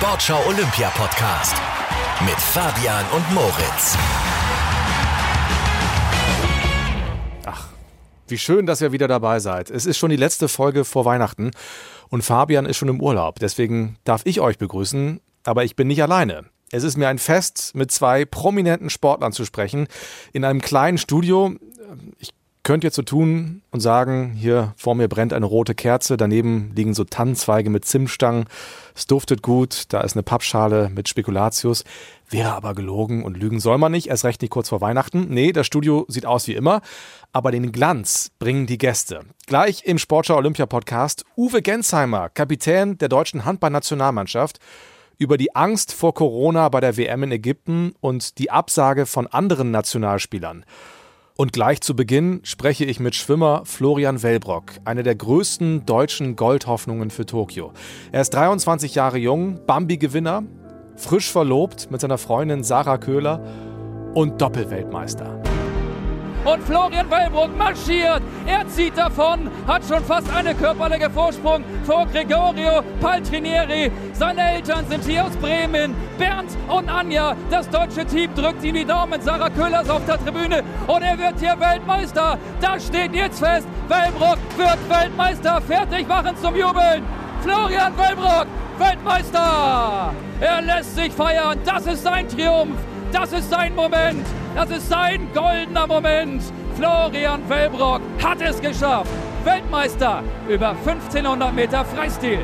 Sportschau Olympia Podcast mit Fabian und Moritz. Ach, wie schön, dass ihr wieder dabei seid. Es ist schon die letzte Folge vor Weihnachten und Fabian ist schon im Urlaub. Deswegen darf ich euch begrüßen, aber ich bin nicht alleine. Es ist mir ein Fest, mit zwei prominenten Sportlern zu sprechen in einem kleinen Studio. Ich könnt ihr so tun und sagen, hier vor mir brennt eine rote Kerze, daneben liegen so Tannenzweige mit Zimtstangen, es duftet gut, da ist eine Pappschale mit Spekulatius, wäre aber gelogen und lügen soll man nicht, erst recht nicht kurz vor Weihnachten. Nee, das Studio sieht aus wie immer, aber den Glanz bringen die Gäste. Gleich im Sportschau Olympia Podcast Uwe Gensheimer, Kapitän der deutschen Handballnationalmannschaft, über die Angst vor Corona bei der WM in Ägypten und die Absage von anderen Nationalspielern. Und gleich zu Beginn spreche ich mit Schwimmer Florian Wellbrock, einer der größten deutschen Goldhoffnungen für Tokio. Er ist 23 Jahre jung, Bambi-Gewinner, frisch verlobt mit seiner Freundin Sarah Köhler und Doppelweltmeister. Und Florian Wellbrock marschiert, er zieht davon, hat schon fast einen körperlichen Vorsprung vor Gregorio Paltrinieri. Seine Eltern sind hier aus Bremen, Bernd und Anja. Das deutsche Team drückt ihm die Daumen, Sarah Köhler ist auf der Tribüne und er wird hier Weltmeister. Das steht jetzt fest, Wellbrock wird Weltmeister, fertig machen zum Jubeln. Florian Wellbrock, Weltmeister! Er lässt sich feiern, das ist sein Triumph, das ist sein Moment. Das ist sein goldener Moment. Florian Wellbrock hat es geschafft. Weltmeister über 1500 Meter Freistil.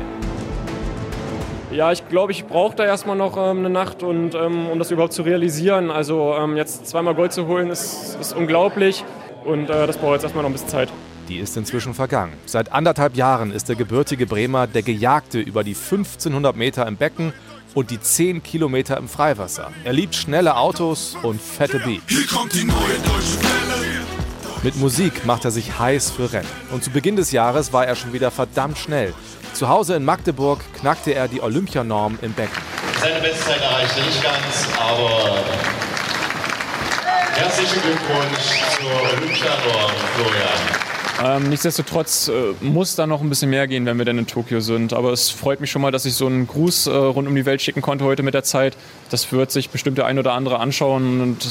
Ja, ich glaube, ich brauche da erstmal noch eine Nacht, und, um das überhaupt zu realisieren. Also jetzt zweimal Gold zu holen, ist unglaublich. Und das braucht jetzt erstmal noch ein bisschen Zeit. Die ist inzwischen vergangen. Seit 1,5 Jahren ist der gebürtige Bremer der Gejagte über die 1500 Meter im Becken und die 10 Kilometer im Freiwasser. Er liebt schnelle Autos und fette Beats. Hier kommt die neue deutsche Welle. Mit Musik macht er sich heiß für Rennen. Und zu Beginn des Jahres war er schon wieder verdammt schnell. Zu Hause in Magdeburg knackte er die Olympianorm im Becken. Seine Bestzeit erreichte nicht ganz, aber herzlichen Glückwunsch zur Olympianorm, Florian. Nichtsdestotrotz muss da noch ein bisschen mehr gehen, wenn wir denn in Tokio sind. Aber es freut mich schon mal, dass ich so einen Gruß rund um die Welt schicken konnte heute mit der Zeit. Das wird sich bestimmt der ein oder andere anschauen und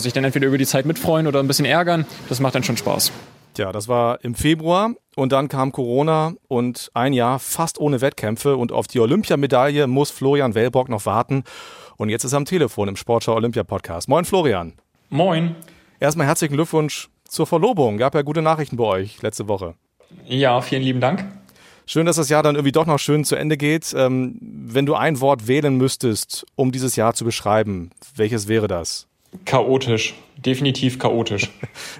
sich dann entweder über die Zeit mitfreuen oder ein bisschen ärgern. Das macht dann schon Spaß. Tja, das war im Februar und dann kam Corona und ein Jahr fast ohne Wettkämpfe. Und auf die Olympiamedaille muss Florian Wellbrock noch warten. Und jetzt ist er am Telefon im Sportschau Olympia Podcast. Moin Florian. Moin. Erstmal herzlichen Glückwunsch zur Verlobung. Gab ja gute Nachrichten bei euch letzte Woche. Ja, vielen lieben Dank. Schön, dass das Jahr dann irgendwie doch noch schön zu Ende geht. Wenn du ein Wort wählen müsstest, um dieses Jahr zu beschreiben, welches wäre das? Chaotisch. Definitiv chaotisch.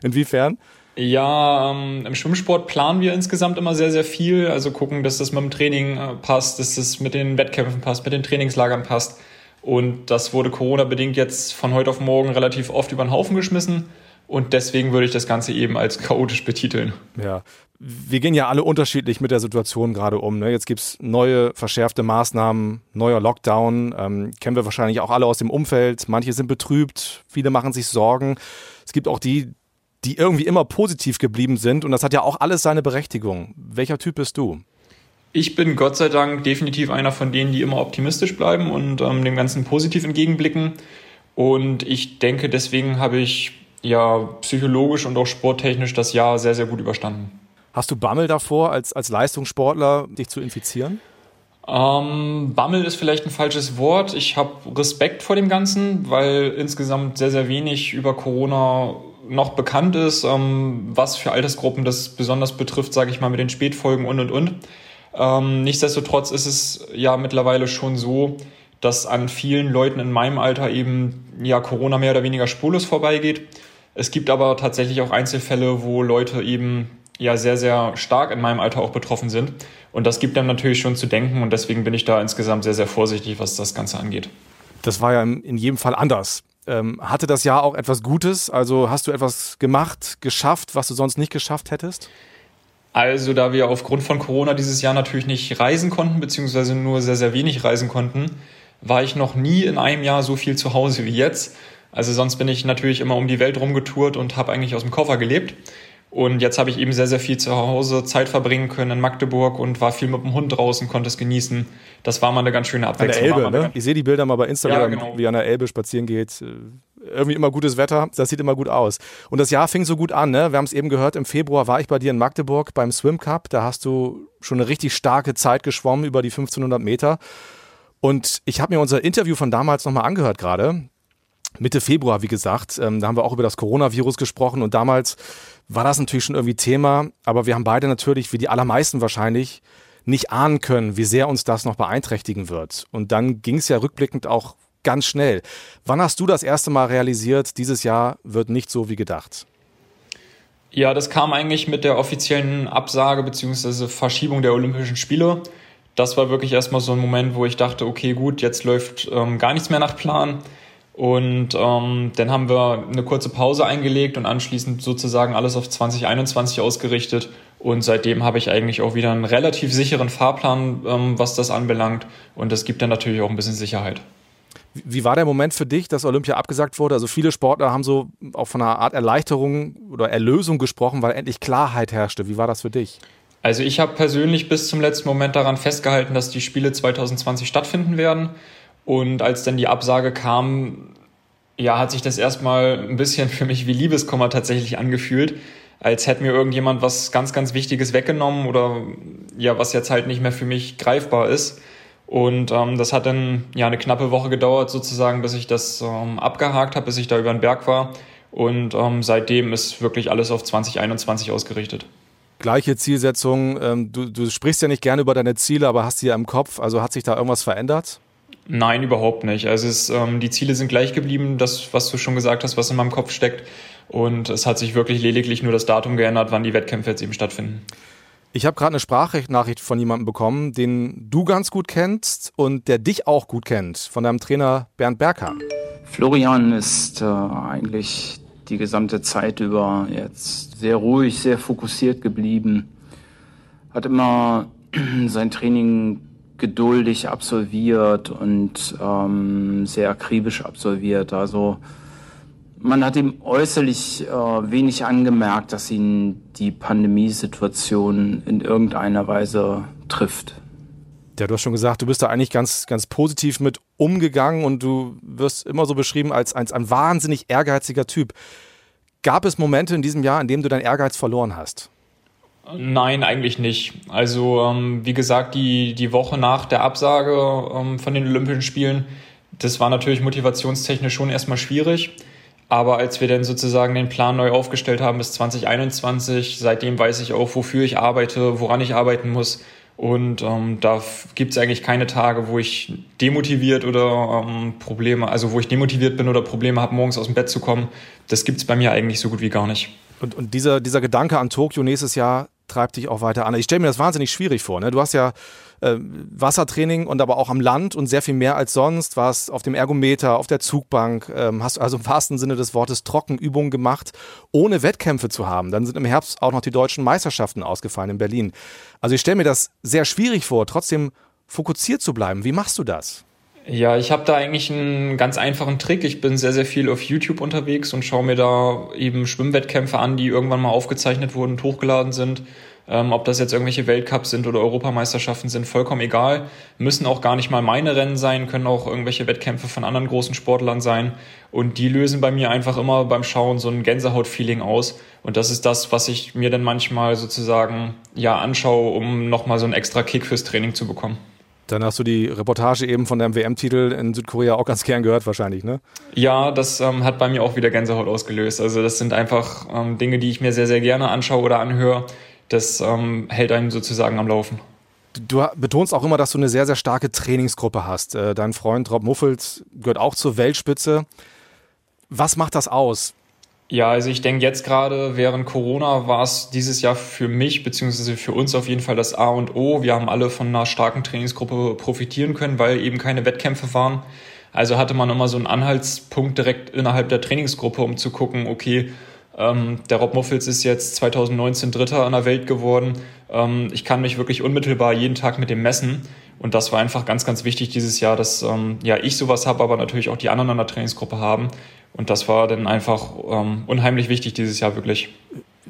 Inwiefern? Ja, im Schwimmsport planen wir insgesamt immer sehr, sehr viel. Also gucken, dass das mit dem Training passt, dass das mit den Wettkämpfen passt, mit den Trainingslagern passt. Und das wurde Corona-bedingt jetzt von heute auf morgen relativ oft über den Haufen geschmissen. Und deswegen würde ich das Ganze eben als chaotisch betiteln. Ja, wir gehen ja alle unterschiedlich mit der Situation gerade um. Ne? Jetzt gibt es neue, verschärfte Maßnahmen, neuer Lockdown. Kennen wir wahrscheinlich auch alle aus dem Umfeld. Manche sind betrübt, viele machen sich Sorgen. Es gibt auch die, die irgendwie immer positiv geblieben sind. Und das hat ja auch alles seine Berechtigung. Welcher Typ bist du? Ich bin Gott sei Dank definitiv einer von denen, die immer optimistisch bleiben und dem Ganzen positiv entgegenblicken. Und ich denke, deswegen habe ich ja psychologisch und auch sporttechnisch das Jahr sehr, sehr gut überstanden. Hast du Bammel davor, als Leistungssportler dich zu infizieren? Bammel ist vielleicht ein falsches Wort. Ich habe Respekt vor dem Ganzen, weil insgesamt sehr, sehr wenig über Corona noch bekannt ist, was für Altersgruppen das besonders betrifft, sage ich mal, mit den Spätfolgen und. Nichtsdestotrotz ist es ja mittlerweile schon so, dass an vielen Leuten in meinem Alter eben ja Corona mehr oder weniger spurlos vorbeigeht. Es gibt aber tatsächlich auch Einzelfälle, wo Leute eben ja sehr, sehr stark in meinem Alter auch betroffen sind. Und das gibt einem natürlich schon zu denken. Und deswegen bin ich da insgesamt sehr, sehr vorsichtig, was das Ganze angeht. Das war ja in jedem Fall anders. Hatte das Jahr auch etwas Gutes? Also hast du etwas gemacht, geschafft, was du sonst nicht geschafft hättest? Also da wir aufgrund von Corona dieses Jahr natürlich nicht reisen konnten, beziehungsweise nur sehr, sehr wenig reisen konnten, war ich noch nie in einem Jahr so viel zu Hause wie jetzt. Also sonst bin ich natürlich immer um die Welt rumgetourt und habe eigentlich aus dem Koffer gelebt. Und jetzt habe ich eben sehr, sehr viel zu Hause Zeit verbringen können in Magdeburg und war viel mit dem Hund draußen, konnte es genießen. Das war mal eine ganz schöne Abwechslung. An der Elbe, ne? Ich sehe die Bilder mal bei Instagram, ja, genau. Wie an der Elbe spazieren geht. Irgendwie immer gutes Wetter, das sieht immer gut aus. Und das Jahr fing so gut an, ne? Wir haben es eben gehört, im Februar war ich bei dir in Magdeburg beim Swim Cup. Da hast du schon eine richtig starke Zeit geschwommen, über die 1500 Meter. Und ich habe mir unser Interview von damals nochmal angehört gerade. Mitte Februar, wie gesagt, da haben wir auch über das Coronavirus gesprochen und damals war das natürlich schon irgendwie Thema, aber wir haben beide natürlich, wie die allermeisten wahrscheinlich, nicht ahnen können, wie sehr uns das noch beeinträchtigen wird. Und dann ging es ja rückblickend auch ganz schnell. Wann hast du das erste Mal realisiert, dieses Jahr wird nicht so wie gedacht? Ja, das kam eigentlich mit der offiziellen Absage bzw. Verschiebung der Olympischen Spiele. Das war wirklich erstmal so ein Moment, wo ich dachte, okay, gut, jetzt läuft gar nichts mehr nach Plan. Und dann haben wir eine kurze Pause eingelegt und anschließend sozusagen alles auf 2021 ausgerichtet. Und seitdem habe ich eigentlich auch wieder einen relativ sicheren Fahrplan, was das anbelangt. Und das gibt dann natürlich auch ein bisschen Sicherheit. Wie war der Moment für dich, dass Olympia abgesagt wurde? Also viele Sportler haben so auch von einer Art Erleichterung oder Erlösung gesprochen, weil endlich Klarheit herrschte. Wie war das für dich? Also ich habe persönlich bis zum letzten Moment daran festgehalten, dass die Spiele 2020 stattfinden werden. Und als dann die Absage kam, ja, hat sich das erstmal ein bisschen für mich wie Liebeskummer tatsächlich angefühlt, als hätte mir irgendjemand was ganz, ganz Wichtiges weggenommen oder ja, was jetzt halt nicht mehr für mich greifbar ist. Und das hat dann ja eine knappe Woche gedauert sozusagen, bis ich das abgehakt habe, bis ich da über den Berg war. Und seitdem ist wirklich alles auf 2021 ausgerichtet. Gleiche Zielsetzung. Du sprichst ja nicht gerne über deine Ziele, aber hast sie ja im Kopf. Also hat sich da irgendwas verändert? Nein, überhaupt nicht. Also die Ziele sind gleich geblieben, das, was du schon gesagt hast, was in meinem Kopf steckt. Und es hat sich wirklich lediglich nur das Datum geändert, wann die Wettkämpfe jetzt eben stattfinden. Ich habe gerade eine Sprachnachricht von jemandem bekommen, den du ganz gut kennst und der dich auch gut kennt, von deinem Trainer Bernd Bergheim. Florian ist eigentlich die gesamte Zeit über jetzt sehr ruhig, sehr fokussiert geblieben. Hat immer sein Training geduldig absolviert und sehr akribisch absolviert. Also man hat ihm äußerlich wenig angemerkt, dass ihn die Pandemiesituation in irgendeiner Weise trifft. Ja, du hast schon gesagt, du bist da eigentlich ganz, ganz positiv mit umgegangen und du wirst immer so beschrieben als ein wahnsinnig ehrgeiziger Typ. Gab es Momente in diesem Jahr, in denen du deinen Ehrgeiz verloren hast? Nein, eigentlich nicht. Also wie gesagt, die Woche nach der Absage von den Olympischen Spielen, das war natürlich motivationstechnisch schon erstmal schwierig. Aber als wir dann sozusagen den Plan neu aufgestellt haben bis 2021, seitdem weiß ich auch, wofür ich arbeite, woran ich arbeiten muss. Und da gibt es eigentlich keine Tage, wo ich demotiviert oder demotiviert bin oder Probleme habe, morgens aus dem Bett zu kommen. Das gibt es bei mir eigentlich so gut wie gar nicht. Und dieser Gedanke an Tokio nächstes Jahr treibt dich auch weiter an. Ich stelle mir das wahnsinnig schwierig vor. Ne? Du hast ja Wassertraining und aber auch am Land und sehr viel mehr als sonst. Warst auf dem Ergometer, auf der Zugbank, hast also im wahrsten Sinne des Wortes Trockenübungen gemacht, ohne Wettkämpfe zu haben. Dann sind im Herbst auch noch die deutschen Meisterschaften ausgefallen in Berlin. Also ich stelle mir das sehr schwierig vor, trotzdem fokussiert zu bleiben. Wie machst du das? Ja, ich habe da eigentlich einen ganz einfachen Trick. Ich bin sehr, sehr viel auf YouTube unterwegs und schaue mir da eben Schwimmwettkämpfe an, die irgendwann mal aufgezeichnet wurden und hochgeladen sind. Ob das jetzt irgendwelche Weltcups sind oder Europameisterschaften sind, vollkommen egal. Müssen auch gar nicht mal meine Rennen sein, können auch irgendwelche Wettkämpfe von anderen großen Sportlern sein. Und die lösen bei mir einfach immer beim Schauen so ein Gänsehaut-Feeling aus. Und das ist das, was ich mir dann manchmal sozusagen ja anschaue, um nochmal so einen extra Kick fürs Training zu bekommen. Dann hast du die Reportage eben von deinem WM-Titel in Südkorea auch ganz gern gehört wahrscheinlich, ne? Ja, das hat bei mir auch wieder Gänsehaut ausgelöst. Also das sind einfach Dinge, die ich mir sehr, sehr gerne anschaue oder anhöre. Das hält einen sozusagen am Laufen. Du betonst auch immer, dass du eine sehr, sehr starke Trainingsgruppe hast. Dein Freund Rob Muffels gehört auch zur Weltspitze. Was macht das aus? Ja, also ich denke jetzt gerade während Corona war es dieses Jahr für mich bzw. für uns auf jeden Fall das A und O. Wir haben alle von einer starken Trainingsgruppe profitieren können, weil eben keine Wettkämpfe waren. Also hatte man immer so einen Anhaltspunkt direkt innerhalb der Trainingsgruppe, um zu gucken, okay, der Rob Muffels ist jetzt 2019 Dritter an der Welt geworden. Ich kann mich wirklich unmittelbar jeden Tag mit dem messen. Und das war einfach ganz, ganz wichtig dieses Jahr, dass ich sowas habe, aber natürlich auch die anderen an der Trainingsgruppe haben. Und das war dann einfach unheimlich wichtig dieses Jahr wirklich.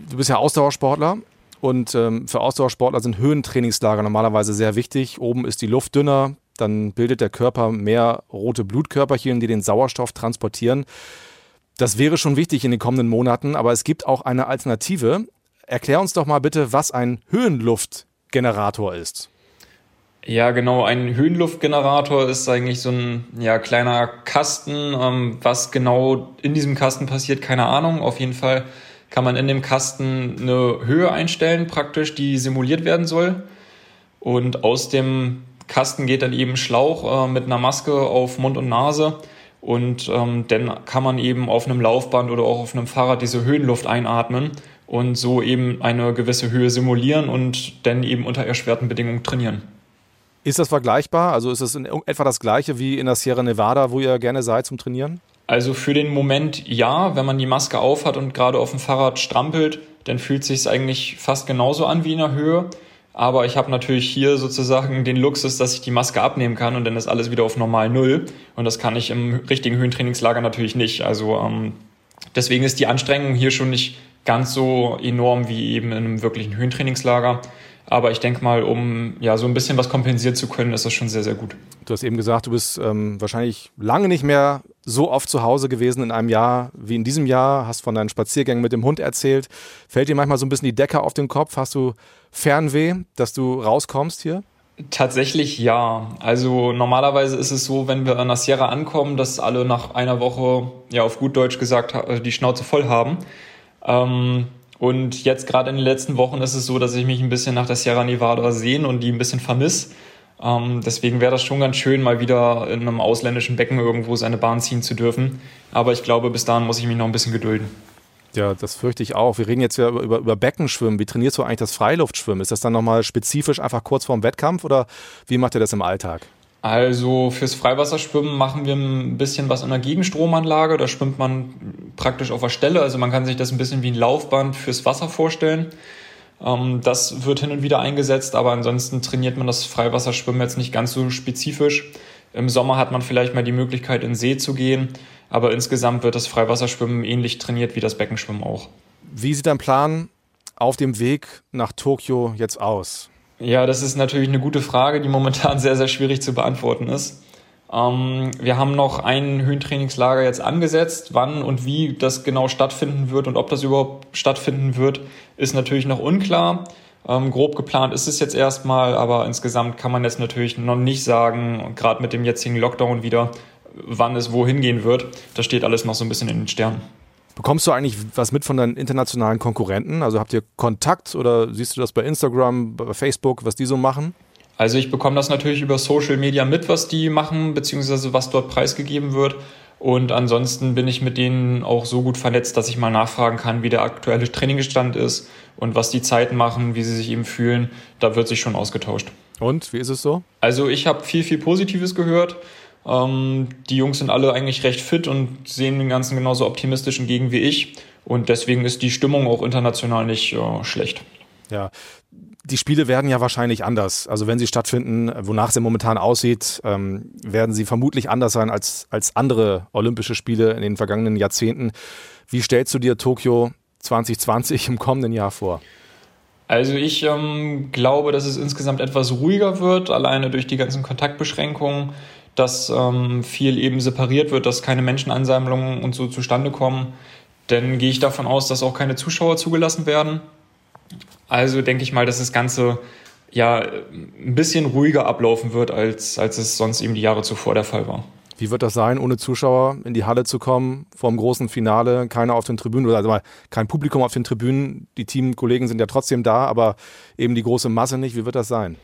du bist ja Ausdauersportler und für Ausdauersportler sind Höhentrainingslager normalerweise sehr wichtig. Oben ist die Luft dünner, dann bildet der Körper mehr rote Blutkörperchen, die den Sauerstoff transportieren. Das wäre schon wichtig in den kommenden Monaten, aber es gibt auch eine Alternative. Erklär uns doch mal bitte, was ein Höhenluftgenerator ist. Ja, genau. Ein Höhenluftgenerator ist eigentlich so ein kleiner Kasten. Was genau in diesem Kasten passiert, keine Ahnung. Auf jeden Fall kann man in dem Kasten eine Höhe einstellen, praktisch, die simuliert werden soll. Und aus dem Kasten geht dann eben Schlauch mit einer Maske auf Mund und Nase. Und dann kann man eben auf einem Laufband oder auch auf einem Fahrrad diese Höhenluft einatmen und so eben eine gewisse Höhe simulieren und dann eben unter erschwerten Bedingungen trainieren. Ist das vergleichbar? Also ist es in etwa das Gleiche wie in der Sierra Nevada, wo ihr gerne seid zum Trainieren? Also für den Moment ja, wenn man die Maske aufhat und gerade auf dem Fahrrad strampelt, dann fühlt es sich eigentlich fast genauso an wie in der Höhe. Aber ich habe natürlich hier sozusagen den Luxus, dass ich die Maske abnehmen kann und dann ist alles wieder auf normal Null. Und das kann ich im richtigen Höhentrainingslager natürlich nicht. Also deswegen ist die Anstrengung hier schon nicht ganz so enorm wie eben in einem wirklichen Höhentrainingslager. Aber ich denke mal, um so ein bisschen was kompensieren zu können, ist das schon sehr, sehr gut. Du hast eben gesagt, du bist wahrscheinlich lange nicht mehr so oft zu Hause gewesen in einem Jahr wie in diesem Jahr. Hast von deinen Spaziergängen mit dem Hund erzählt. Fällt dir manchmal so ein bisschen die Decke auf den Kopf? Hast du Fernweh, dass du rauskommst hier? Tatsächlich ja. Also normalerweise ist es so, wenn wir an der Sierra ankommen, dass alle nach einer Woche, auf gut Deutsch gesagt, die Schnauze voll haben. Und jetzt gerade in den letzten Wochen ist es so, dass ich mich ein bisschen nach der Sierra Nevada sehne und die ein bisschen vermisse. Deswegen wäre das schon ganz schön, mal wieder in einem ausländischen Becken irgendwo seine Bahn ziehen zu dürfen. Aber ich glaube, bis dahin muss ich mich noch ein bisschen gedulden. Ja, das fürchte ich auch. Wir reden jetzt ja über Beckenschwimmen. Wie trainierst du eigentlich das Freiluftschwimmen? Ist das dann nochmal spezifisch einfach kurz vorm Wettkampf oder wie macht ihr das im Alltag? Also fürs Freiwasserschwimmen machen wir ein bisschen was in der Gegenstromanlage. Da schwimmt man praktisch auf der Stelle. Also man kann sich das ein bisschen wie ein Laufband fürs Wasser vorstellen. Das wird hin und wieder eingesetzt, aber ansonsten trainiert man das Freiwasserschwimmen jetzt nicht ganz so spezifisch. Im Sommer hat man vielleicht mal die Möglichkeit, in den See zu gehen. Aber insgesamt wird das Freiwasserschwimmen ähnlich trainiert wie das Beckenschwimmen auch. Wie sieht dein Plan auf dem Weg nach Tokio jetzt aus? Ja, das ist natürlich eine gute Frage, die momentan sehr, sehr schwierig zu beantworten ist. Wir haben noch ein Höhentrainingslager jetzt angesetzt. Wann und wie das genau stattfinden wird und ob das überhaupt stattfinden wird, ist natürlich noch unklar. Grob geplant ist es jetzt erstmal, aber insgesamt kann man jetzt natürlich noch nicht sagen, gerade mit dem jetzigen Lockdown wieder, wann es wohin gehen wird. Das steht alles noch so ein bisschen in den Sternen. Bekommst du eigentlich was mit von deinen internationalen Konkurrenten? Also habt ihr Kontakt oder siehst du das bei Instagram, bei Facebook, was die so machen? Also ich bekomme das natürlich über Social Media mit, was die machen, beziehungsweise was dort preisgegeben wird. Und ansonsten bin ich mit denen auch so gut vernetzt, dass ich mal nachfragen kann, wie der aktuelle Trainingsstand ist und was die Zeiten machen, wie sie sich eben fühlen. Da wird sich schon ausgetauscht. Und, wie ist es so? Also ich habe viel, viel Positives gehört. Die Jungs sind alle eigentlich recht fit und sehen den Ganzen genauso optimistisch entgegen wie ich. Und deswegen ist die Stimmung auch international nicht schlecht. Ja, die Spiele werden ja wahrscheinlich anders. Also wenn sie stattfinden, wonach sie momentan aussieht, werden sie vermutlich anders sein als andere Olympische Spiele in den vergangenen Jahrzehnten. Wie stellst du dir Tokio 2020 im kommenden Jahr vor? Also ich glaube, dass es insgesamt etwas ruhiger wird, alleine durch die ganzen Kontaktbeschränkungen. Dass viel eben separiert wird, dass keine Menschenansammlungen und so zustande kommen. Dann gehe ich davon aus, dass auch keine Zuschauer zugelassen werden. Also denke ich mal, dass das Ganze ein bisschen ruhiger ablaufen wird, als es sonst eben die Jahre zuvor der Fall war. Wie wird das sein, ohne Zuschauer in die Halle zu kommen, vor dem großen Finale, keiner auf den Tribünen, oder also kein Publikum auf den Tribünen, die Teamkollegen sind ja trotzdem da, aber eben die große Masse nicht, wie wird das sein?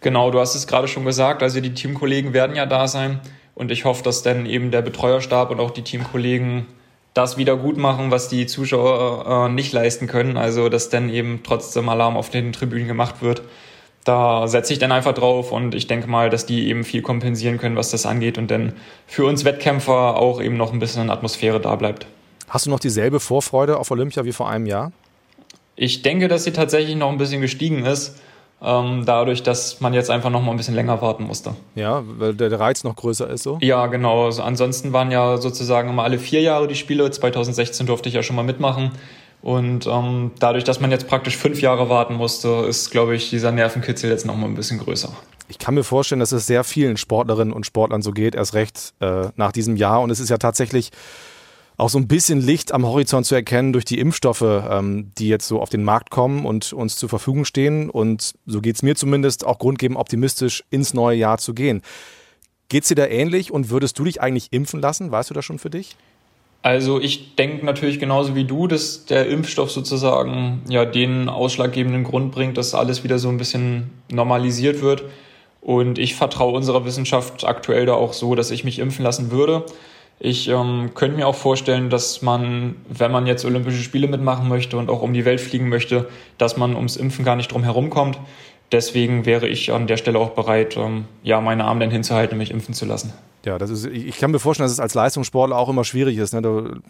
Genau, du hast es gerade schon gesagt, also die Teamkollegen werden ja da sein und ich hoffe, dass dann eben der Betreuerstab und auch die Teamkollegen das wieder gut machen, was die Zuschauer nicht leisten können, also dass dann eben trotzdem Alarm auf den Tribünen gemacht wird. Da setze ich dann einfach drauf und ich denke mal, dass die eben viel kompensieren können, was das angeht und dann für uns Wettkämpfer auch eben noch ein bisschen Atmosphäre da bleibt. Hast du noch dieselbe Vorfreude auf Olympia wie vor einem Jahr? Ich denke, dass sie tatsächlich noch ein bisschen gestiegen ist. Dadurch, dass man jetzt einfach noch mal ein bisschen länger warten musste. Ja, weil der Reiz noch größer ist so? Ja, genau. Also ansonsten waren ja sozusagen immer alle 4 Jahre die Spiele. 2016 durfte ich ja schon mal mitmachen. Und dadurch, dass man jetzt praktisch 5 Jahre warten musste, ist, glaube ich, dieser Nervenkitzel jetzt nochmal ein bisschen größer. Ich kann mir vorstellen, dass es sehr vielen Sportlerinnen und Sportlern so geht, erst recht nach diesem Jahr. Und es ist ja tatsächlich auch so ein bisschen Licht am Horizont zu erkennen durch die Impfstoffe, die jetzt so auf den Markt kommen und uns zur Verfügung stehen. Und so geht es mir zumindest auch grundlegend optimistisch, ins neue Jahr zu gehen. Geht's dir da ähnlich und würdest du dich eigentlich impfen lassen? Weißt du das schon für dich? Also ich denke natürlich genauso wie du, dass der Impfstoff sozusagen ja den ausschlaggebenden Grund bringt, dass alles wieder so ein bisschen normalisiert wird. Und ich vertraue unserer Wissenschaft aktuell da auch so, dass ich mich impfen lassen würde. Ich könnte mir auch vorstellen, dass man, wenn man jetzt Olympische Spiele mitmachen möchte und auch um die Welt fliegen möchte, dass man ums Impfen gar nicht drum herumkommt. Deswegen wäre ich an der Stelle auch bereit, meine Arme dann hinzuhalten und mich impfen zu lassen. Ja, das ist, ich kann mir vorstellen, dass es als Leistungssportler auch immer schwierig ist. Ne? Du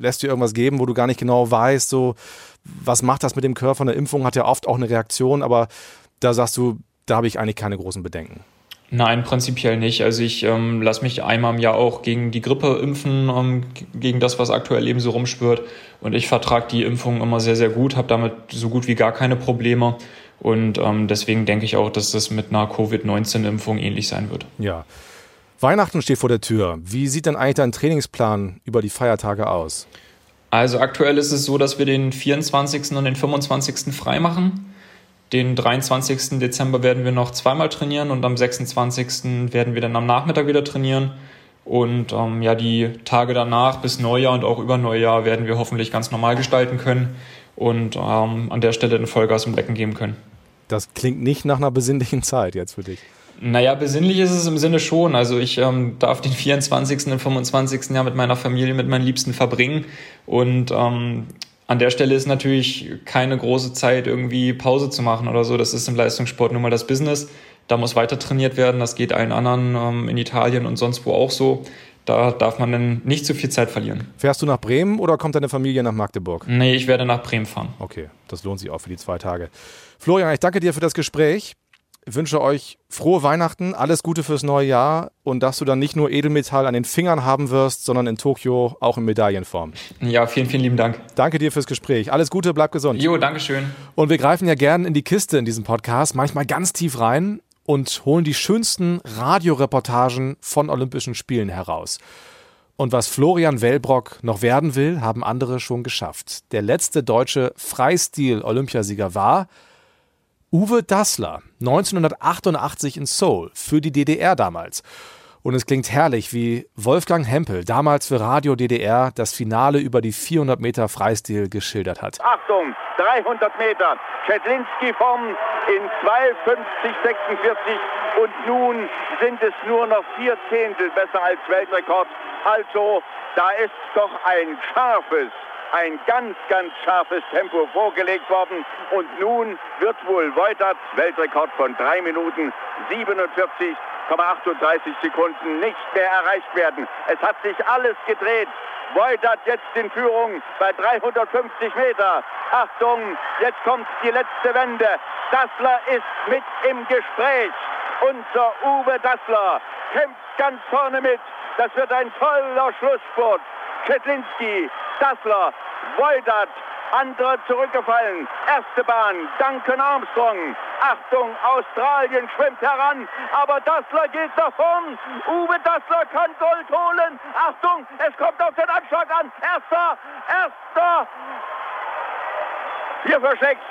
lässt dir irgendwas geben, wo du gar nicht genau weißt, so, was macht das mit dem Körper? Eine Impfung hat ja oft auch eine Reaktion, aber da sagst du, da habe ich eigentlich keine großen Bedenken. Nein, prinzipiell nicht. Also ich lasse mich einmal im Jahr auch gegen die Grippe impfen, gegen das, was aktuell eben so rumschwirrt. Und ich vertrage die Impfung immer sehr, sehr gut, habe damit so gut wie gar keine Probleme. Und deswegen denke ich auch, dass das mit einer Covid-19-Impfung ähnlich sein wird. Ja. Weihnachten steht vor der Tür. Wie sieht denn eigentlich dein Trainingsplan über die Feiertage aus? Also aktuell ist es so, dass wir den 24. und den 25. freimachen. Den 23. Dezember werden wir noch zweimal trainieren und am 26. werden wir dann am Nachmittag wieder trainieren. Und die Tage danach bis Neujahr und auch über Neujahr werden wir hoffentlich ganz normal gestalten können und an der Stelle den Vollgas im Becken geben können. Das klingt nicht nach einer besinnlichen Zeit jetzt für dich. Naja, besinnlich ist es im Sinne schon. Also ich darf den 24. und 25. Jahr mit meiner Familie, mit meinen Liebsten verbringen und an der Stelle ist natürlich keine große Zeit, irgendwie Pause zu machen oder so. Das ist im Leistungssport nun mal das Business. Da muss weiter trainiert werden. Das geht allen anderen in Italien und sonst wo auch so. Da darf man dann nicht zu viel Zeit verlieren. Fährst du nach Bremen oder kommt deine Familie nach Magdeburg? Nee, ich werde nach Bremen fahren. Okay, das lohnt sich auch für die 2 Tage. Florian, ich danke dir für das Gespräch. Ich wünsche euch frohe Weihnachten, alles Gute fürs neue Jahr und dass du dann nicht nur Edelmetall an den Fingern haben wirst, sondern in Tokio auch in Medaillenform. Ja, vielen, vielen lieben Dank. Danke dir fürs Gespräch. Alles Gute, bleib gesund. Jo, dankeschön. Und wir greifen ja gerne in die Kiste in diesem Podcast, manchmal ganz tief rein und holen die schönsten Radioreportagen von Olympischen Spielen heraus. Und was Florian Wellbrock noch werden will, haben andere schon geschafft. Der letzte deutsche Freistil-Olympiasieger war Uwe Dassler, 1988 in Seoul, für die DDR damals. Und es klingt herrlich, wie Wolfgang Hempel damals für Radio DDR das Finale über die 400 Meter Freistil geschildert hat. Achtung, 300 Meter, Ketlinski vorn in 2,50,46 und nun sind es nur noch 4 Zehntel besser als Weltrekord. Also, da ist doch ein ganz, ganz scharfes Tempo vorgelegt worden. Und nun wird wohl Wojdat Weltrekord von 3 Minuten 47,38 Sekunden nicht mehr erreicht werden. Es hat sich alles gedreht. Wojdat jetzt in Führung bei 350 Meter. Achtung, jetzt kommt die letzte Wende. Dassler ist mit im Gespräch. Unser Uwe Dassler kämpft ganz vorne mit. Das wird ein toller Schlussspurt. Ketlinski, Dassler, Wojdat, andere zurückgefallen. Erste Bahn, Duncan Armstrong. Achtung, Australien schwimmt heran, aber Dassler geht davon. Uwe Dassler kann Gold holen. Achtung, es kommt auf den Abschlag an. Erster. Mir verschlägt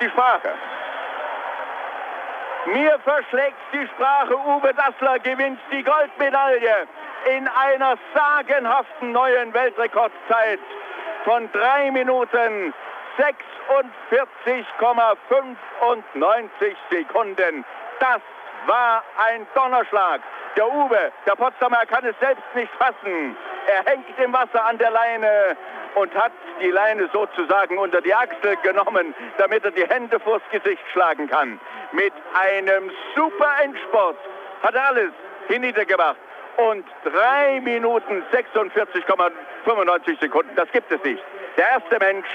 die Sprache. Uwe Dassler gewinnt die Goldmedaille. In einer sagenhaften neuen Weltrekordzeit von 3 Minuten 46,95 Sekunden. Das war ein Donnerschlag. Der Uwe, der Potsdamer, kann es selbst nicht fassen. Er hängt im Wasser an der Leine und hat die Leine sozusagen unter die Achsel genommen, damit er die Hände vors Gesicht schlagen kann. Mit einem super Endspurt hat er alles hinniedergemacht. Und 3 Minuten 46,95 Sekunden, das gibt es nicht. Der erste Mensch,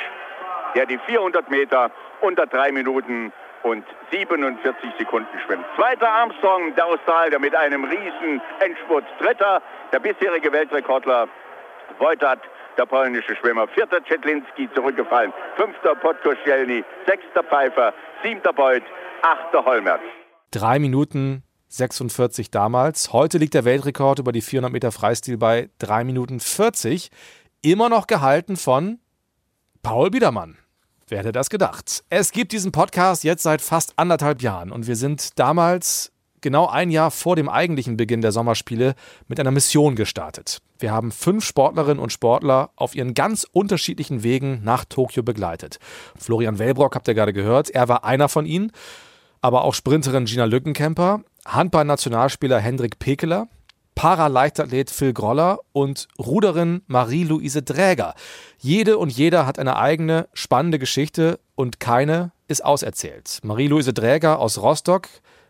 der die 400 Meter unter 3 Minuten und 47 Sekunden schwimmt. Zweiter Armstrong, der Australier, mit einem riesen Endspurt. Dritter, der bisherige Weltrekordler Wojdat der polnische Schwimmer. 4. Ketlinski zurückgefallen. 5. Podkoszczelny, 6. Pfeiffer, 7. Beuth, 8. Holmertz. 3 Minuten 46 damals. Heute liegt der Weltrekord über die 400 Meter Freistil bei 3 Minuten 40. Immer noch gehalten von Paul Biedermann. Wer hätte das gedacht? Es gibt diesen Podcast jetzt seit fast 1,5 Jahren und wir sind damals genau ein Jahr vor dem eigentlichen Beginn der Sommerspiele mit einer Mission gestartet. Wir haben 5 Sportlerinnen und Sportler auf ihren ganz unterschiedlichen Wegen nach Tokio begleitet. Florian Wellbrock habt ihr gerade gehört, er war einer von ihnen. Aber auch Sprinterin Gina Lückenkämper, Handball-Nationalspieler Hendrik Pekeler, Para-Leichtathlet Phil Groller und Ruderin Marie-Luise Dräger. Jede und jeder hat eine eigene, spannende Geschichte und keine ist auserzählt. Marie-Luise Dräger aus Rostock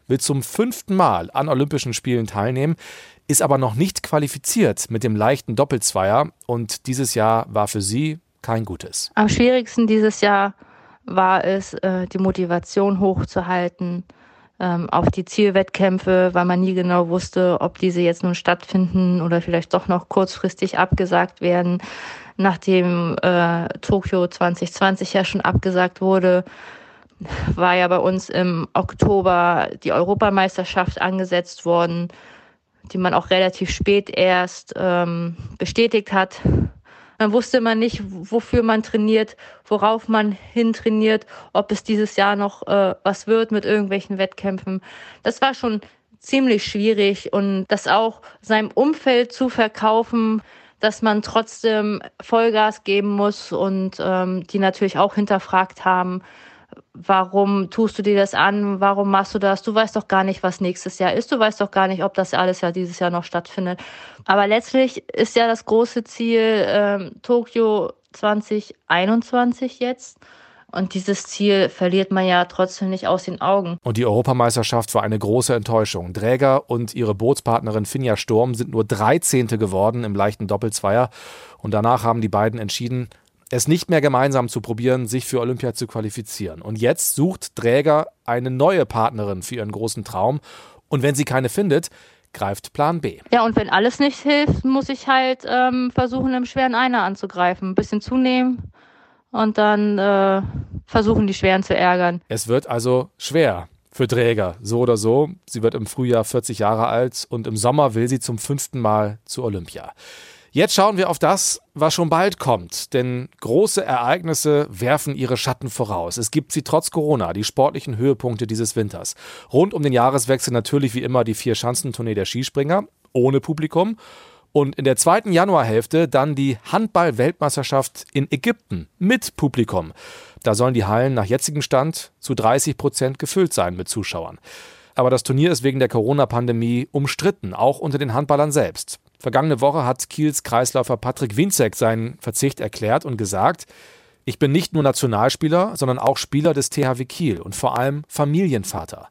will zum 5. Mal an Olympischen Spielen teilnehmen, ist aber noch nicht qualifiziert mit dem leichten Doppelzweier. Und dieses Jahr war für sie kein gutes. Am schwierigsten dieses Jahr war es, die Motivation hochzuhalten auf die Zielwettkämpfe, weil man nie genau wusste, ob diese jetzt nun stattfinden oder vielleicht doch noch kurzfristig abgesagt werden, nachdem Tokio 2020 ja schon abgesagt wurde. War ja bei uns im Oktober die Europameisterschaft angesetzt worden, die man auch relativ spät erst bestätigt hat. Dann wusste man nicht, wofür man trainiert, worauf man hintrainiert, ob es dieses Jahr noch was wird mit irgendwelchen Wettkämpfen. Das war schon ziemlich schwierig und das auch seinem Umfeld zu verkaufen, dass man trotzdem Vollgas geben muss und die natürlich auch hinterfragt haben, warum tust du dir das an, warum machst du das, du weißt doch gar nicht, was nächstes Jahr ist, du weißt doch gar nicht, ob das alles ja dieses Jahr noch stattfindet. Aber letztlich ist ja das große Ziel Tokio 2021 jetzt und dieses Ziel verliert man ja trotzdem nicht aus den Augen. Und die Europameisterschaft war eine große Enttäuschung. Dräger und ihre Bootspartnerin Finja Sturm sind nur 13. geworden im leichten Doppelzweier und danach haben die beiden entschieden, es nicht mehr gemeinsam zu probieren, sich für Olympia zu qualifizieren. Und jetzt sucht Dräger eine neue Partnerin für ihren großen Traum. Und wenn sie keine findet, greift Plan B. Ja, und wenn alles nicht hilft, muss ich halt versuchen, im schweren Einer anzugreifen. Ein bisschen zunehmen und dann versuchen, die Schweren zu ärgern. Es wird also schwer für Dräger, so oder so. Sie wird im Frühjahr 40 Jahre alt und im Sommer will sie zum 5. Mal zu Olympia. Jetzt schauen wir auf das, was schon bald kommt, denn große Ereignisse werfen ihre Schatten voraus. Es gibt sie trotz Corona, die sportlichen Höhepunkte dieses Winters. Rund um den Jahreswechsel natürlich wie immer die 4-Schanzentournee der Skispringer, ohne Publikum. Und in der zweiten Januarhälfte dann die Handball-Weltmeisterschaft in Ägypten mit Publikum. Da sollen die Hallen nach jetzigem Stand zu 30% gefüllt sein mit Zuschauern. Aber das Turnier ist wegen der Corona-Pandemie umstritten, auch unter den Handballern selbst. Vergangene Woche hat Kiels Kreisläufer Patrick Wiencek seinen Verzicht erklärt und gesagt, ich bin nicht nur Nationalspieler, sondern auch Spieler des THW Kiel und vor allem Familienvater.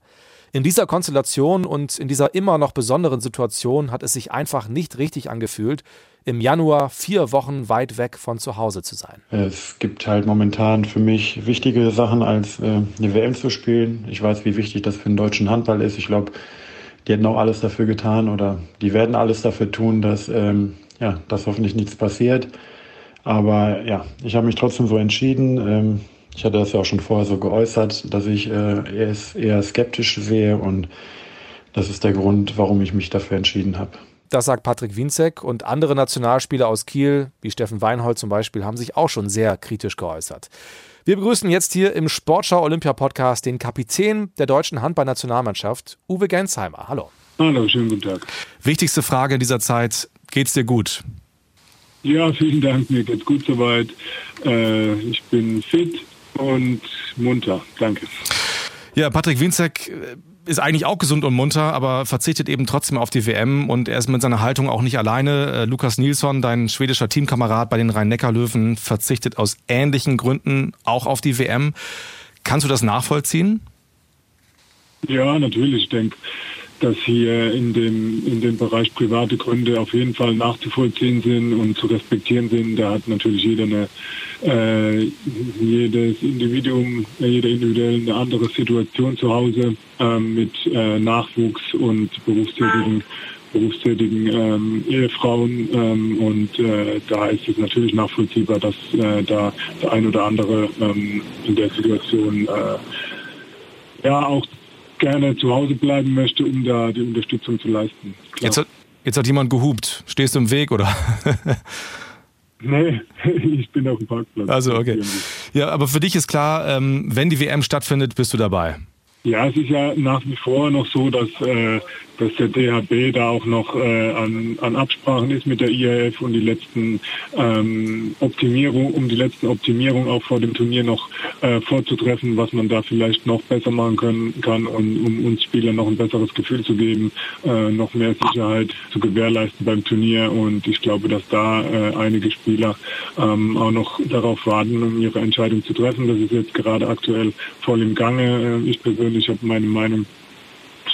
In dieser Konstellation und in dieser immer noch besonderen Situation hat es sich einfach nicht richtig angefühlt, im Januar 4 Wochen weit weg von zu Hause zu sein. Es gibt halt momentan für mich wichtige Sachen, als eine WM zu spielen. Ich weiß, wie wichtig das für den deutschen Handball ist. Ich glaube, die hätten auch alles dafür getan oder die werden alles dafür tun, dass, dass hoffentlich nichts passiert. Aber ja, ich habe mich trotzdem so entschieden. Ich hatte das ja auch schon vorher so geäußert, dass ich eher skeptisch sehe und das ist der Grund, warum ich mich dafür entschieden habe. Das sagt Patrick Wiencek und andere Nationalspieler aus Kiel, wie Steffen Weinhold zum Beispiel, haben sich auch schon sehr kritisch geäußert. Wir begrüßen jetzt hier im Sportschau Olympia Podcast den Kapitän der deutschen Handballnationalmannschaft, Uwe Gensheimer. Hallo. Hallo, schönen guten Tag. Wichtigste Frage in dieser Zeit, geht's dir gut? Ja, vielen Dank, mir geht's gut soweit. Ich bin fit und munter, danke. Ja, Patrick Wiencek ist eigentlich auch gesund und munter, aber verzichtet eben trotzdem auf die WM und er ist mit seiner Haltung auch nicht alleine. Lukas Nilsson, dein schwedischer Teamkamerad bei den Rhein-Neckar-Löwen, verzichtet aus ähnlichen Gründen auch auf die WM. Kannst du das nachvollziehen? Ja, natürlich. Ich denke, dass hier in dem Bereich private Gründe auf jeden Fall nachzuvollziehen sind und zu respektieren sind. Da hat natürlich jeder jedes Individuum, jeder individuell eine andere Situation zu Hause mit Nachwuchs und Berufstätigen berufstätigen Ehefrauen und da ist es natürlich nachvollziehbar, dass da der ein oder andere in der Situation auch gerne zu Hause bleiben möchte, um da die Unterstützung zu leisten. Jetzt hat jemand gehupt. Stehst du im Weg, oder? Nee, ich bin auf dem Parkplatz. Also, okay. Ja, aber für dich ist klar, wenn die WM stattfindet, bist du dabei. Ja, es ist ja nach wie vor noch so, dass der DHB da auch noch an Absprachen ist mit der IAF und die letzten Optimierungen auch vor dem Turnier noch vorzutreffen, was man da vielleicht noch besser machen kann und um uns Spielern noch ein besseres Gefühl zu geben, noch mehr Sicherheit zu gewährleisten beim Turnier. Und ich glaube, dass da einige Spieler auch noch darauf warten, um ihre Entscheidung zu treffen. Das ist jetzt gerade aktuell voll im Gange. Ich persönlich habe meine Meinung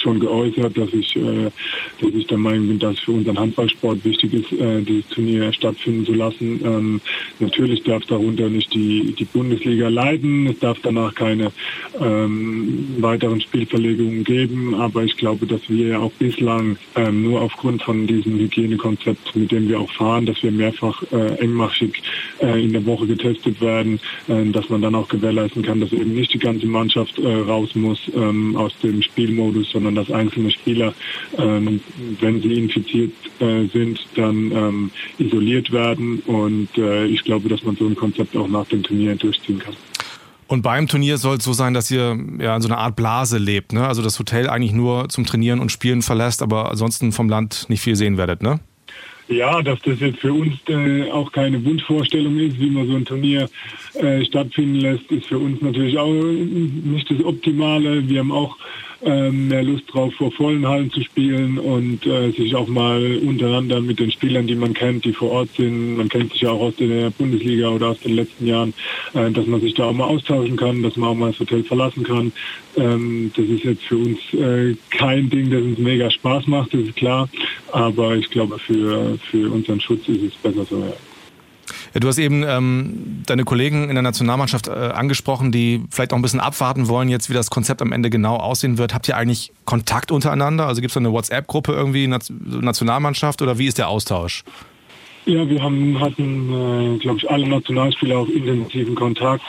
schon geäußert, dass ich der Meinung bin, dass es für unseren Handballsport wichtig ist, dieses Turnier stattfinden zu lassen. Natürlich darf darunter nicht die Bundesliga leiden, es darf danach keine weiteren Spielverlegungen geben, aber ich glaube, dass wir ja auch bislang nur aufgrund von diesem Hygienekonzept, mit dem wir auch fahren, dass wir mehrfach engmaschig in der Woche getestet werden, dass man dann auch gewährleisten kann, dass eben nicht die ganze Mannschaft raus muss aus dem Spielmodus, sondern dass einzelne Spieler, wenn sie infiziert sind, dann isoliert werden. Und ich glaube, dass man so ein Konzept auch nach dem Turnier durchziehen kann. Und beim Turnier soll es so sein, dass ihr in so einer Art Blase lebt, ne? Also das Hotel eigentlich nur zum Trainieren und Spielen verlässt, aber ansonsten vom Land nicht viel sehen werdet, ne? Ja, dass das jetzt für uns auch keine Wunschvorstellung ist, wie man so ein Turnier stattfinden lässt, ist für uns natürlich auch nicht das Optimale. Wir haben auch mehr Lust drauf, vor vollen Hallen zu spielen und sich auch mal untereinander mit den Spielern, die man kennt, die vor Ort sind, man kennt sich ja auch aus der Bundesliga oder aus den letzten Jahren, dass man sich da auch mal austauschen kann, dass man auch mal das Hotel verlassen kann. Das ist jetzt für uns kein Ding, das uns mega Spaß macht, das ist klar, aber ich glaube, für unseren Schutz ist es besser so. Ja. Du hast eben deine Kollegen in der Nationalmannschaft angesprochen, die vielleicht auch ein bisschen abwarten wollen, jetzt wie das Konzept am Ende genau aussehen wird. Habt ihr eigentlich Kontakt untereinander? Also gibt es da eine WhatsApp-Gruppe irgendwie, Nationalmannschaft, oder wie ist der Austausch? Ja, wir hatten glaube ich, alle Nationalspieler auch intensiven Kontakt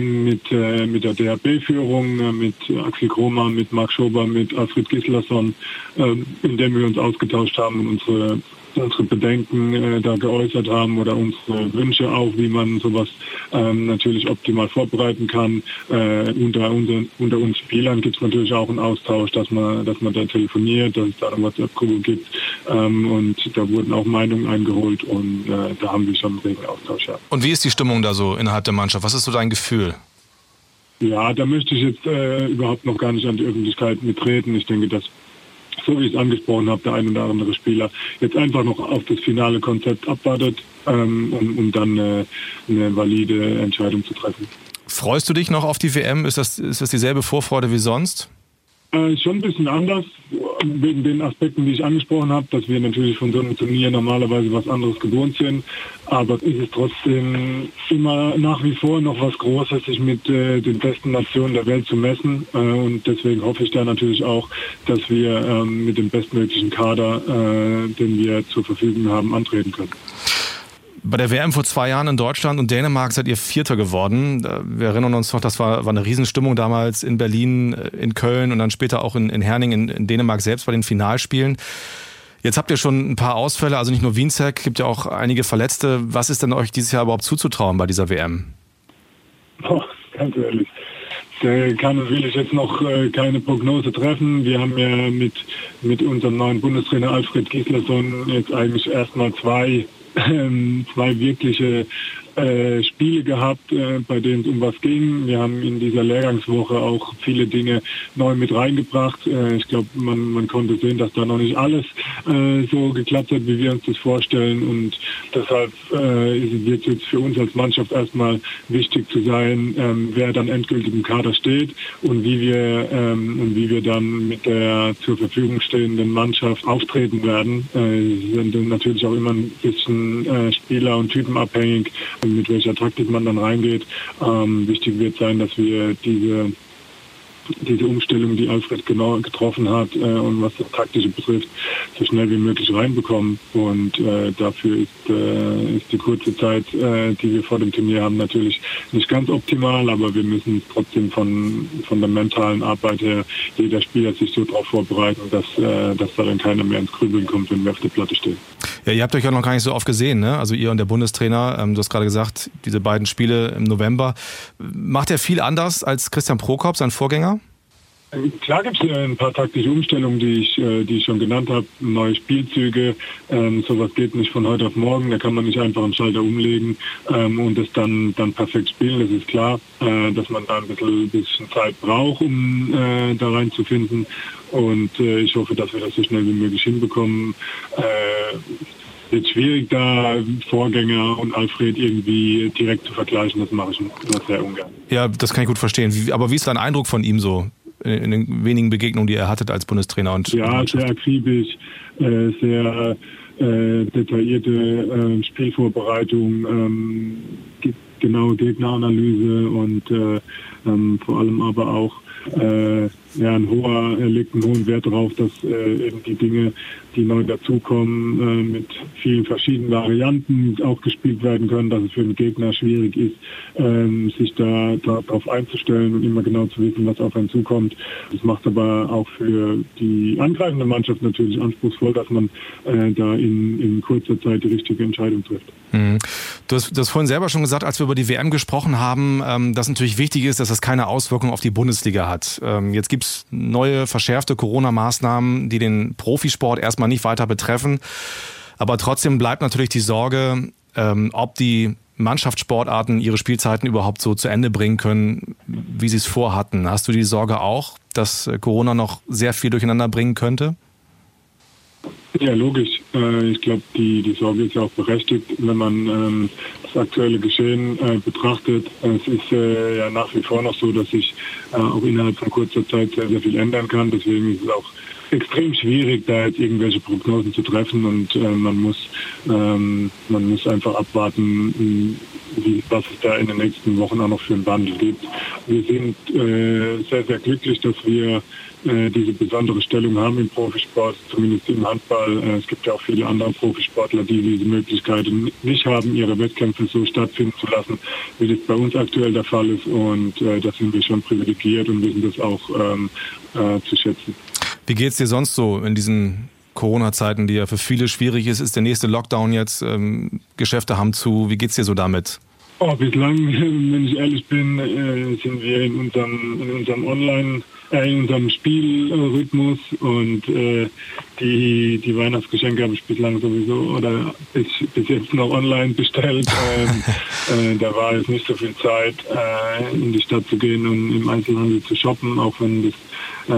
mit der DHB-Führung, mit Axel Kromer, mit Marc Schober, mit Alfred Gislason, in dem wir uns ausgetauscht haben und unsere Bedenken da geäußert haben oder unsere Wünsche auch, wie man sowas natürlich optimal vorbereiten kann. Unter uns Spielern gibt es natürlich auch einen Austausch, dass man da telefoniert, dass es da eine WhatsApp-Gruppe gibt und da wurden auch Meinungen eingeholt und da haben wir schon einen regen Austausch. Ja. Und wie ist die Stimmung da so innerhalb der Mannschaft? Was ist so dein Gefühl? Ja, da möchte ich jetzt überhaupt noch gar nicht an die Öffentlichkeit mitreden. Ich denke, dass so wie ich es angesprochen habe, der ein oder andere Spieler jetzt einfach noch auf das finale Konzept abwartet, um dann eine valide Entscheidung zu treffen. Freust du dich noch auf die WM? Ist das dieselbe Vorfreude wie sonst? Schon ein bisschen anders, wegen den Aspekten, die ich angesprochen habe, dass wir natürlich von so einem Turnier normalerweise was anderes gewohnt sind, aber es ist trotzdem immer nach wie vor noch was Großes, sich mit den besten Nationen der Welt zu messen und deswegen hoffe ich da natürlich auch, dass wir mit dem bestmöglichen Kader, den wir zur Verfügung haben, antreten können. Bei der WM vor 2 Jahren in Deutschland und Dänemark seid ihr 4. geworden. Wir erinnern uns noch, das war eine Riesenstimmung damals in Berlin, in Köln und dann später auch in Herning, in Dänemark selbst bei den Finalspielen. Jetzt habt ihr schon ein paar Ausfälle, also nicht nur Wiencek, gibt ja auch einige Verletzte. Was ist denn euch dieses Jahr überhaupt zuzutrauen bei dieser WM? Oh, ganz ehrlich. Da will ich jetzt noch keine Prognose treffen. Wir haben ja mit unserem neuen Bundestrainer Alfred Gislason jetzt eigentlich erstmal zwei wirkliche Spiele gehabt, bei denen es um was ging. Wir haben in dieser Lehrgangswoche auch viele Dinge neu mit reingebracht. Ich glaube, man konnte sehen, dass da noch nicht alles so geklappt hat, wie wir uns das vorstellen. Und deshalb wird es jetzt für uns als Mannschaft erstmal wichtig zu sein, wer dann endgültig im Kader steht und wie wir dann mit der zur Verfügung stehenden Mannschaft auftreten werden. Sind natürlich auch immer ein bisschen Spieler- und Typenabhängig, mit welcher Taktik man dann reingeht. Wichtig wird sein, dass wir diese diese Umstellung, die Alfred genau getroffen hat und was das Taktische betrifft, so schnell wie möglich reinbekommen. Und dafür ist die kurze Zeit, die wir vor dem Turnier haben, natürlich nicht ganz optimal, aber wir müssen trotzdem von der mentalen Arbeit her jeder Spieler sich so darauf vorbereiten, dass da dann keiner mehr ins Grübeln kommt, wenn wir auf der Platte stehen. Ja, ihr habt euch ja noch gar nicht so oft gesehen, ne? Also ihr und der Bundestrainer, du hast gerade gesagt, diese beiden Spiele im November. Macht er viel anders als Christian Prokop, sein Vorgänger? Klar gibt es ein paar taktische Umstellungen, die ich schon genannt habe. Neue Spielzüge, sowas geht nicht von heute auf morgen. Da kann man nicht einfach einen Schalter umlegen und es dann perfekt spielen. Das ist klar, dass man da ein bisschen Zeit braucht, um da reinzufinden. Und ich hoffe, dass wir das so schnell wie möglich hinbekommen. Jetzt schwierig, da Vorgänger und Alfred irgendwie direkt zu vergleichen, das mache ich sehr ungern. Ja, das kann ich gut verstehen. Aber wie ist dein Eindruck von ihm so in den wenigen Begegnungen, die er hattet als Bundestrainer? Und ja, sehr akribisch, sehr detaillierte Spielvorbereitung, genaue Gegneranalyse und vor allem aber auch er legt einen hohen Wert darauf, dass eben die Dinge, die neu dazukommen, mit vielen verschiedenen Varianten auch gespielt werden können, dass es für den Gegner schwierig ist, sich da darauf einzustellen und immer genau zu wissen, was auf einen zukommt. Das macht aber auch für die angreifende Mannschaft natürlich anspruchsvoll, dass man da in kurzer Zeit die richtige Entscheidung trifft. Mhm. Du hast das vorhin selber schon gesagt, als wir über die WM gesprochen haben, dass natürlich wichtig ist, dass das keine Auswirkung auf die Bundesliga hat. Jetzt gibt es neue, verschärfte Corona-Maßnahmen, die den Profisport erstmal nicht weiter betreffen. Aber trotzdem bleibt natürlich die Sorge, ob die Mannschaftssportarten ihre Spielzeiten überhaupt so zu Ende bringen können, wie sie es vorhatten. Hast du die Sorge auch, dass Corona noch sehr viel durcheinander bringen könnte? Ja, logisch. Ich glaube, die Sorge ist ja auch berechtigt, wenn man das aktuelle Geschehen betrachtet. Es ist ja nach wie vor noch so, dass sich auch innerhalb von kurzer Zeit sehr, sehr viel ändern kann. Deswegen ist es auch extrem schwierig, da jetzt irgendwelche Prognosen zu treffen. Und man muss einfach abwarten, was es da in den nächsten Wochen auch noch für einen Wandel gibt. Wir sind sehr, sehr glücklich, dass wir diese besondere Stellung haben im Profisport, zumindest im Handball. Es gibt ja auch viele andere Profisportler, die diese Möglichkeiten nicht haben, ihre Wettkämpfe so stattfinden zu lassen, wie das bei uns aktuell der Fall ist. Und da sind wir schon privilegiert und wissen das auch zu schätzen. Wie geht's dir sonst so in diesen Corona-Zeiten, die ja für viele schwierig ist? Ist der nächste Lockdown jetzt? Geschäfte haben zu. Wie geht's dir so damit? Oh, bislang, wenn ich ehrlich bin, sind wir in unserem Spielrhythmus und die Weihnachtsgeschenke habe ich bislang sowieso oder bis jetzt noch online bestellt. Da war jetzt nicht so viel Zeit, in die Stadt zu gehen und im Einzelhandel zu shoppen, auch wenn das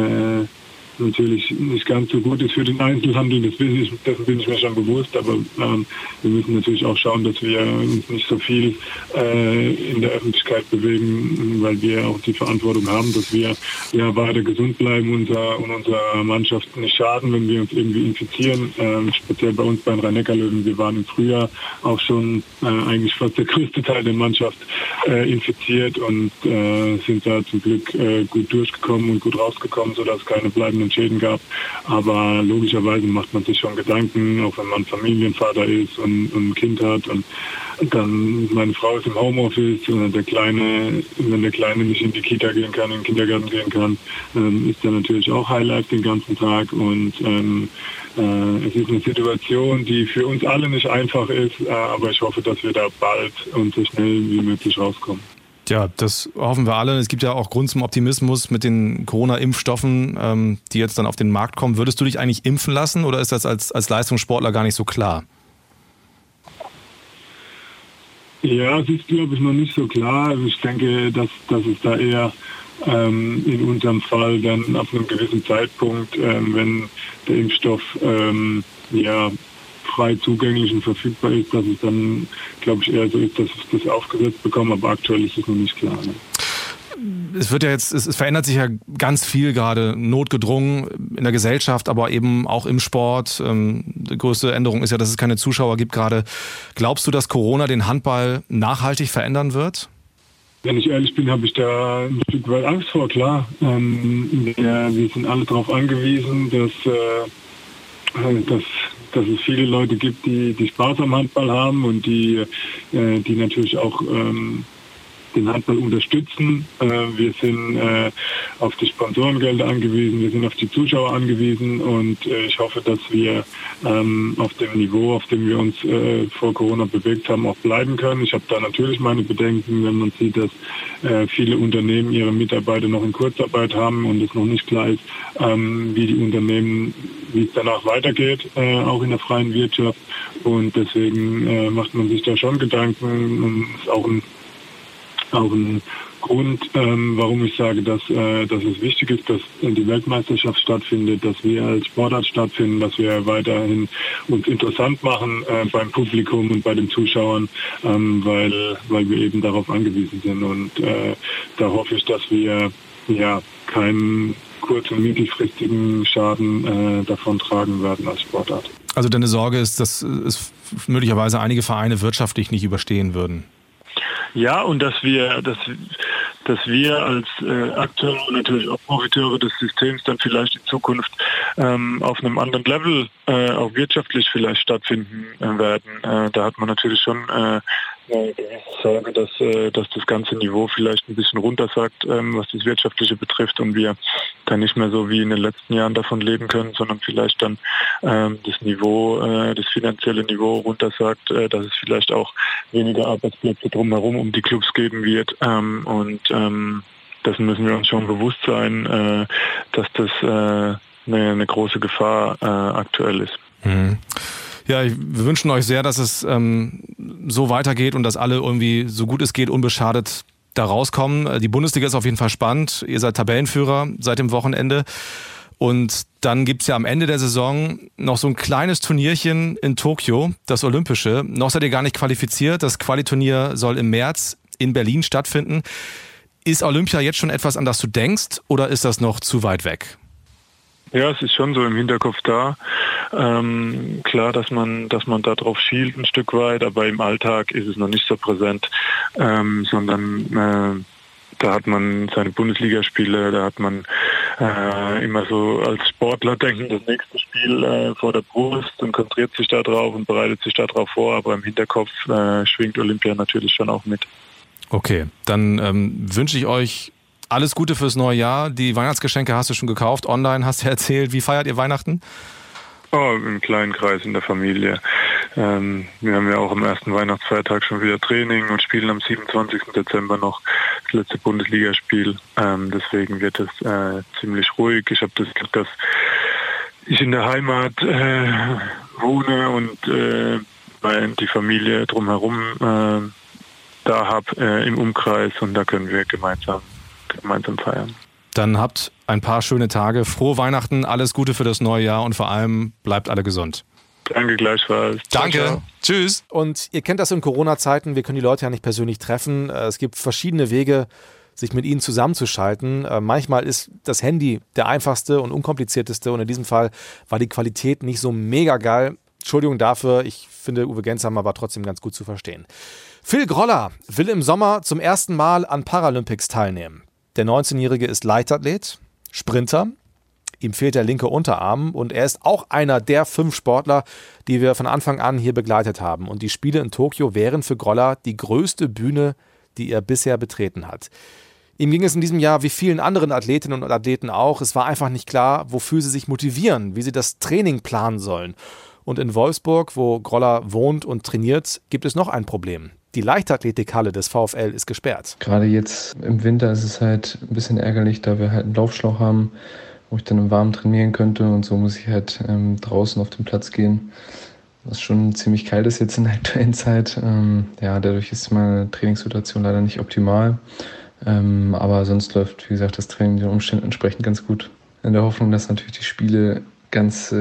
natürlich nicht ganz so gut ist für den Einzelhandel, dessen bin ich mir schon bewusst, aber wir müssen natürlich auch schauen, dass wir uns nicht so viel in der Öffentlichkeit bewegen, weil wir auch die Verantwortung haben, dass wir ja weiter gesund bleiben und unserer Mannschaft nicht schaden, wenn wir uns irgendwie infizieren. Speziell bei uns beim Rhein-Neckar-Löwen, wir waren im Frühjahr auch schon eigentlich fast der größte Teil der Mannschaft infiziert und sind da zum Glück gut durchgekommen und gut rausgekommen, sodass keine bleibenden Schäden gab, aber logischerweise macht man sich schon Gedanken, auch wenn man Familienvater ist und ein Kind hat und dann meine Frau ist im Homeoffice und wenn der Kleine nicht in die Kita gehen kann, in den Kindergarten gehen kann, ist dann natürlich auch Highlight den ganzen Tag und es ist eine Situation, die für uns alle nicht einfach ist, aber ich hoffe, dass wir da bald und so schnell wie möglich rauskommen. Ja, das hoffen wir alle. Es gibt ja auch Grund zum Optimismus mit den Corona-Impfstoffen, die jetzt dann auf den Markt kommen. Würdest du dich eigentlich impfen lassen oder ist das als Leistungssportler gar nicht so klar? Ja, es ist, glaube ich, noch nicht so klar. Ich denke, dass es da eher in unserem Fall dann ab einem gewissen Zeitpunkt, wenn der Impfstoff frei zugänglich und verfügbar ist, dass es dann, glaube ich, eher so ist, dass ich das aufgesetzt bekomme, aber aktuell ist es noch nicht klar. Ne? Es verändert sich ja ganz viel gerade, notgedrungen in der Gesellschaft, aber eben auch im Sport. Die größte Änderung ist ja, dass es keine Zuschauer gibt gerade. Glaubst du, dass Corona den Handball nachhaltig verändern wird? Wenn ich ehrlich bin, habe ich da ein Stück weit Angst vor, klar. Wir sind alle darauf angewiesen, dass es viele Leute gibt, die Spaß am Handball haben und die natürlich auch den Handball unterstützen. Wir sind auf die Sponsorengelder angewiesen, wir sind auf die Zuschauer angewiesen und ich hoffe, dass wir auf dem Niveau, auf dem wir uns vor Corona bewegt haben, auch bleiben können. Ich habe da natürlich meine Bedenken, wenn man sieht, dass viele Unternehmen ihre Mitarbeiter noch in Kurzarbeit haben und es noch nicht klar ist, wie die Unternehmen, wie es danach weitergeht, auch in der freien Wirtschaft. Und deswegen macht man sich da schon Gedanken und ist auch ein Grund, warum ich sage, dass es wichtig ist, dass die Weltmeisterschaft stattfindet, dass wir als Sportart stattfinden, dass wir weiterhin uns interessant machen beim Publikum und bei den Zuschauern, weil wir eben darauf angewiesen sind. Und da hoffe ich, dass wir ja keinen kurz- und mittelfristigen Schaden davontragen werden als Sportart. Also deine Sorge ist, dass es möglicherweise einige Vereine wirtschaftlich nicht überstehen würden? Ja, und dass wir als Akteure und natürlich auch Profiteure des Systems dann vielleicht in Zukunft auf einem anderen Level auch wirtschaftlich vielleicht stattfinden werden. Da hat man natürlich schon Sorge, dass das ganze Niveau vielleicht ein bisschen runtersackt, was das Wirtschaftliche betrifft und wir dann nicht mehr so wie in den letzten Jahren davon leben können, sondern vielleicht dann das Niveau, das finanzielle Niveau runtersackt, dass es vielleicht auch weniger Arbeitsplätze drumherum um die Clubs geben wird und dessen müssen wir uns schon bewusst sein, dass das eine große Gefahr aktuell ist. Mhm. Ja, wir wünschen euch sehr, dass es so weitergeht und dass alle irgendwie, so gut es geht, unbeschadet da rauskommen. Die Bundesliga ist auf jeden Fall spannend. Ihr seid Tabellenführer seit dem Wochenende. Und dann gibt's ja am Ende der Saison noch so ein kleines Turnierchen in Tokio, das Olympische. Noch seid ihr gar nicht qualifiziert. Das Quali-Turnier soll im März in Berlin stattfinden. Ist Olympia jetzt schon etwas, an das du denkst, oder ist das noch zu weit weg? Ja, es ist schon so im Hinterkopf da. Klar, dass man da drauf schielt ein Stück weit, aber im Alltag ist es noch nicht so präsent, sondern da hat man seine Bundesligaspiele, da hat man immer so als Sportler denken, das nächste Spiel vor der Brust und konzentriert sich da drauf und bereitet sich da drauf vor, aber im Hinterkopf schwingt Olympia natürlich schon auch mit. Okay, dann wünsche ich euch alles Gute fürs neue Jahr. Die Weihnachtsgeschenke hast du schon gekauft, online hast du erzählt. Wie feiert ihr Weihnachten? Oh, im kleinen Kreis in der Familie. Wir haben ja auch am ersten Weihnachtsfeiertag schon wieder Training und spielen am 27. Dezember noch das letzte Bundesligaspiel. Deswegen wird es ziemlich ruhig. Ich habe das Glück, dass ich in der Heimat wohne und die Familie drumherum da habe im Umkreis und da können wir gemeinsam feiern. Dann habt ein paar schöne Tage. Frohe Weihnachten, alles Gute für das neue Jahr und vor allem bleibt alle gesund. Danke gleichfalls. Danke. Ciao. Tschüss. Und ihr kennt das in Corona-Zeiten, wir können die Leute ja nicht persönlich treffen. Es gibt verschiedene Wege, sich mit ihnen zusammenzuschalten. Manchmal ist das Handy der einfachste und unkomplizierteste und in diesem Fall war die Qualität nicht so mega geil. Entschuldigung dafür, ich finde Uwe Gensheimer war trotzdem ganz gut zu verstehen. Phil Groller will im Sommer zum ersten Mal an Paralympics teilnehmen. Der 19-Jährige ist Leichtathlet, Sprinter, ihm fehlt der linke Unterarm und er ist auch einer der 5 Sportler, die wir von Anfang an hier begleitet haben. Und die Spiele in Tokio wären für Groller die größte Bühne, die er bisher betreten hat. Ihm ging es in diesem Jahr wie vielen anderen Athletinnen und Athleten auch. Es war einfach nicht klar, wofür sie sich motivieren, wie sie das Training planen sollen. Und in Wolfsburg, wo Groller wohnt und trainiert, gibt es noch ein Problem. Die Leichtathletikhalle des VfL ist gesperrt. Gerade jetzt im Winter ist es halt ein bisschen ärgerlich, da wir halt einen Laufschlauch haben, wo ich dann im Warmen trainieren könnte und so muss ich halt draußen auf den Platz gehen. Was schon ziemlich kalt ist jetzt in der aktuellen Zeit. Dadurch ist meine Trainingssituation leider nicht optimal. Aber sonst läuft, wie gesagt, das Training den Umständen entsprechend ganz gut. In der Hoffnung, dass natürlich die Spiele ganz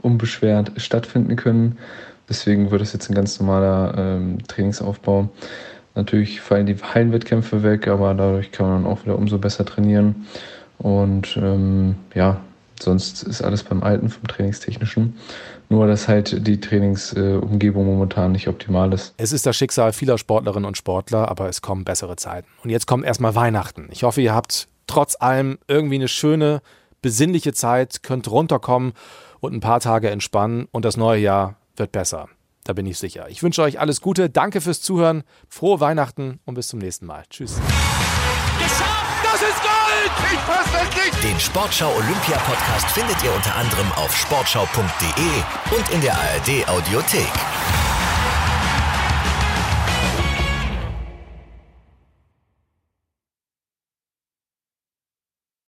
unbeschwert stattfinden können. Deswegen wird es jetzt ein ganz normaler Trainingsaufbau. Natürlich fallen die Hallenwettkämpfe weg, aber dadurch kann man dann auch wieder umso besser trainieren. Und Sonst ist alles beim Alten vom Trainingstechnischen. Nur, dass halt die Trainingsumgebung momentan nicht optimal ist. Es ist das Schicksal vieler Sportlerinnen und Sportler, aber es kommen bessere Zeiten. Und jetzt kommt erstmal Weihnachten. Ich hoffe, ihr habt trotz allem irgendwie eine schöne, besinnliche Zeit, könnt runterkommen und ein paar Tage entspannen. Und das neue Jahr wird besser. Da bin ich sicher. Ich wünsche euch alles Gute. Danke fürs Zuhören. Frohe Weihnachten und bis zum nächsten Mal. Tschüss. Geschafft! Das ist Gold! Ich fass das nicht! Den Sportschau Olympia Podcast findet ihr unter anderem auf sportschau.de und in der ARD Audiothek.